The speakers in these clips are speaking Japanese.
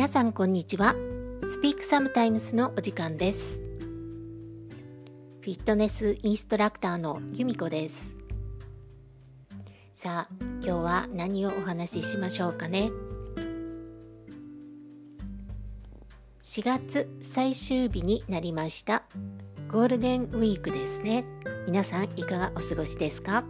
皆さんこんにちは。スピークサムタイムスのお時間です。フィットネスインストラクターの由美子です。さあ、今日は何をお話ししましょうかね。4月最終日になりました。ゴールデンウィークですね。皆さんいかがお過ごしですか？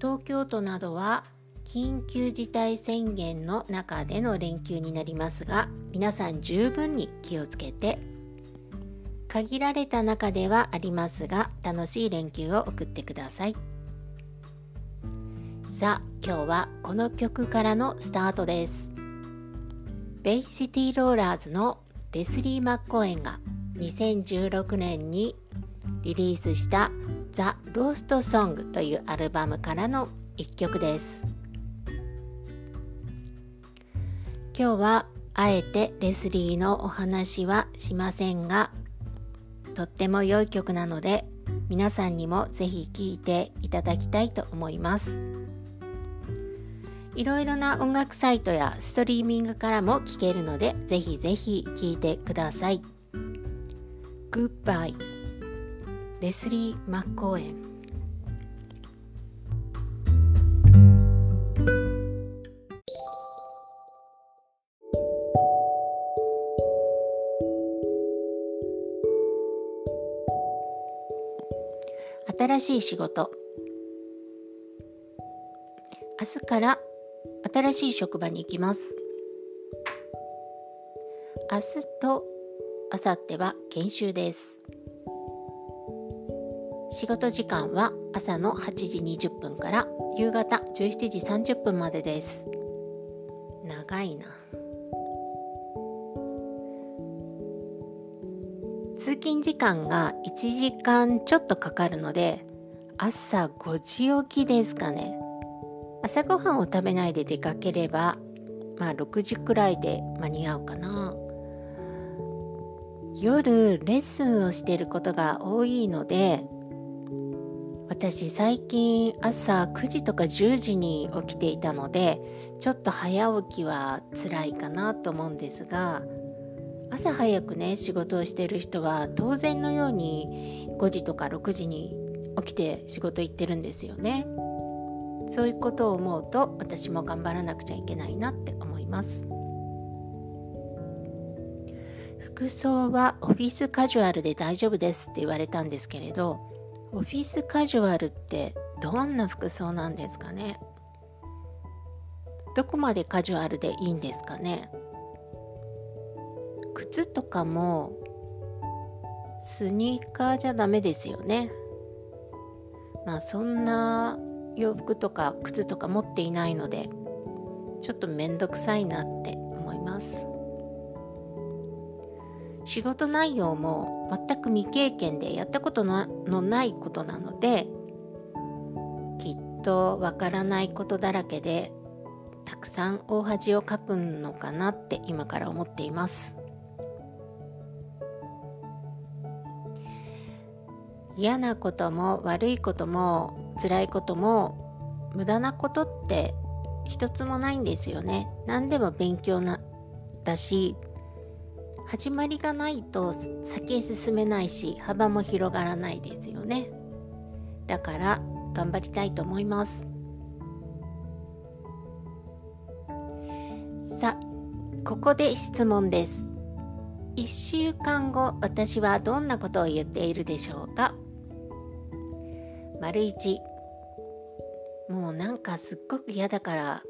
東京都などは緊急事態宣言の中での連休になりますが、皆さん十分に気をつけて、限られた中ではありますが楽しい連休を送ってください。さあ、今日はこの曲からのスタートです。ベイシティローラーズのレスリー・マッコーエンが2016年にリリースしたザ・ロースト・ソングというアルバムからの一曲です。今日はあえてレスリーのお話はしませんが、とっても良い曲なので皆さんにもぜひ聴いていただきたいと思います。いろいろな音楽サイトやストリーミングからも聴けるので、ぜひぜひ聴いてください。グッバイ、レスリー・マッコーエン。新しい仕事。明日から新しい職場に行きます。明日と明後日は研修です。仕事時間は朝の8時20分から夕方17時30分までです。長いな。通勤時間が1時間ちょっとかかるので、朝5時起きですかね。朝ごはんを食べないで出かければ、6時くらいで間に合うかな。夜レッスンをしていることが多いので、私最近朝9時とか10時に起きていたので、ちょっと早起きは辛いかなと思うんですが、朝早くね、仕事をしている人は当然のように5時とか6時に起きて仕事行ってるんですよね。そういうことを思うと、私も頑張らなくちゃいけないなって思います。服装はオフィスカジュアルで大丈夫ですって言われたんですけれど、オフィスカジュアルってどんな服装なんですかね？どこまでカジュアルでいいんですかね？靴とかもスニーカーじゃダメですよね。そんな洋服とか靴とか持っていないので、ちょっとめんどくさいなって思います。仕事内容も全く未経験でやったことのないことなので、きっとわからないことだらけで、たくさん大恥をかくのかなって今から思っています。嫌なことも悪いことも辛いことも無駄なことって一つもないんですよね。何でも勉強だし、始まりがないと先へ進めないし、幅も広がらないですよね。だから頑張りたいと思います。さあ、ここで質問です。1週間後、私はどんなことを言っているでしょうか？1、もうなんかすっごく嫌だから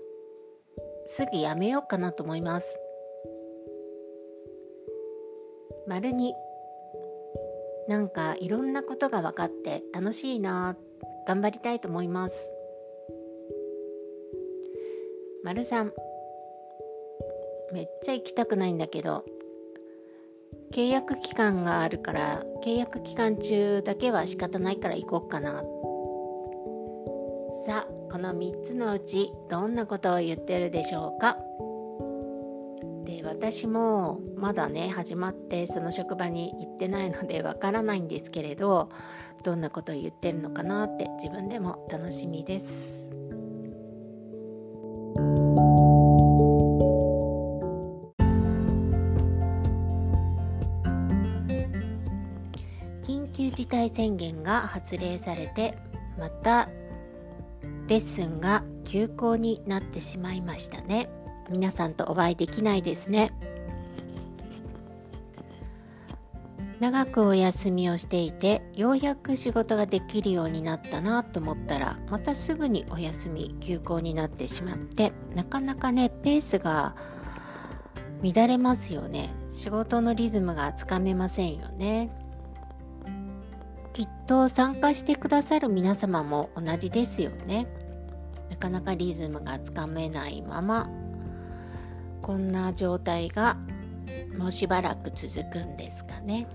すぐやめようかなと思います。2、なんかいろんなことが分かって楽しいな、頑張りたいと思います。3、めっちゃ行きたくないんだけど契約期間があるから、契約期間中だけは仕方ないから行こうかな。さあ、この3つのうちどんなことを言ってるでしょうか？で、私もまだね、始まってその職場に行ってないのでわからないんですけれど、どんなことを言ってるのかなって自分でも楽しみです。緊急事態宣言が発令されて、またレッスンが休校になってしまいましたね。皆さんとお会いできないですね。長くお休みをしていて、ようやく仕事ができるようになったなと思ったら、またすぐにお休み休校になってしまって、なかなかねペースが乱れますよね。仕事のリズムがつかめませんよね。きっと参加してくださる皆様も同じですよね。なかなかリズムがつかめないまま、こんな状態がもうしばらく続くんですかね。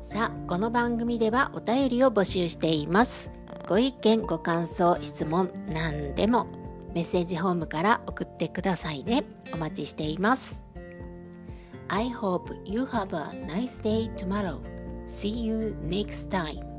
さあ、この番組ではお便りを募集しています。ご意見、ご感想、質問、何でもメッセージホームから送ってくださいね。お待ちしています。 I hope you have a nice day tomorrow. See you next time.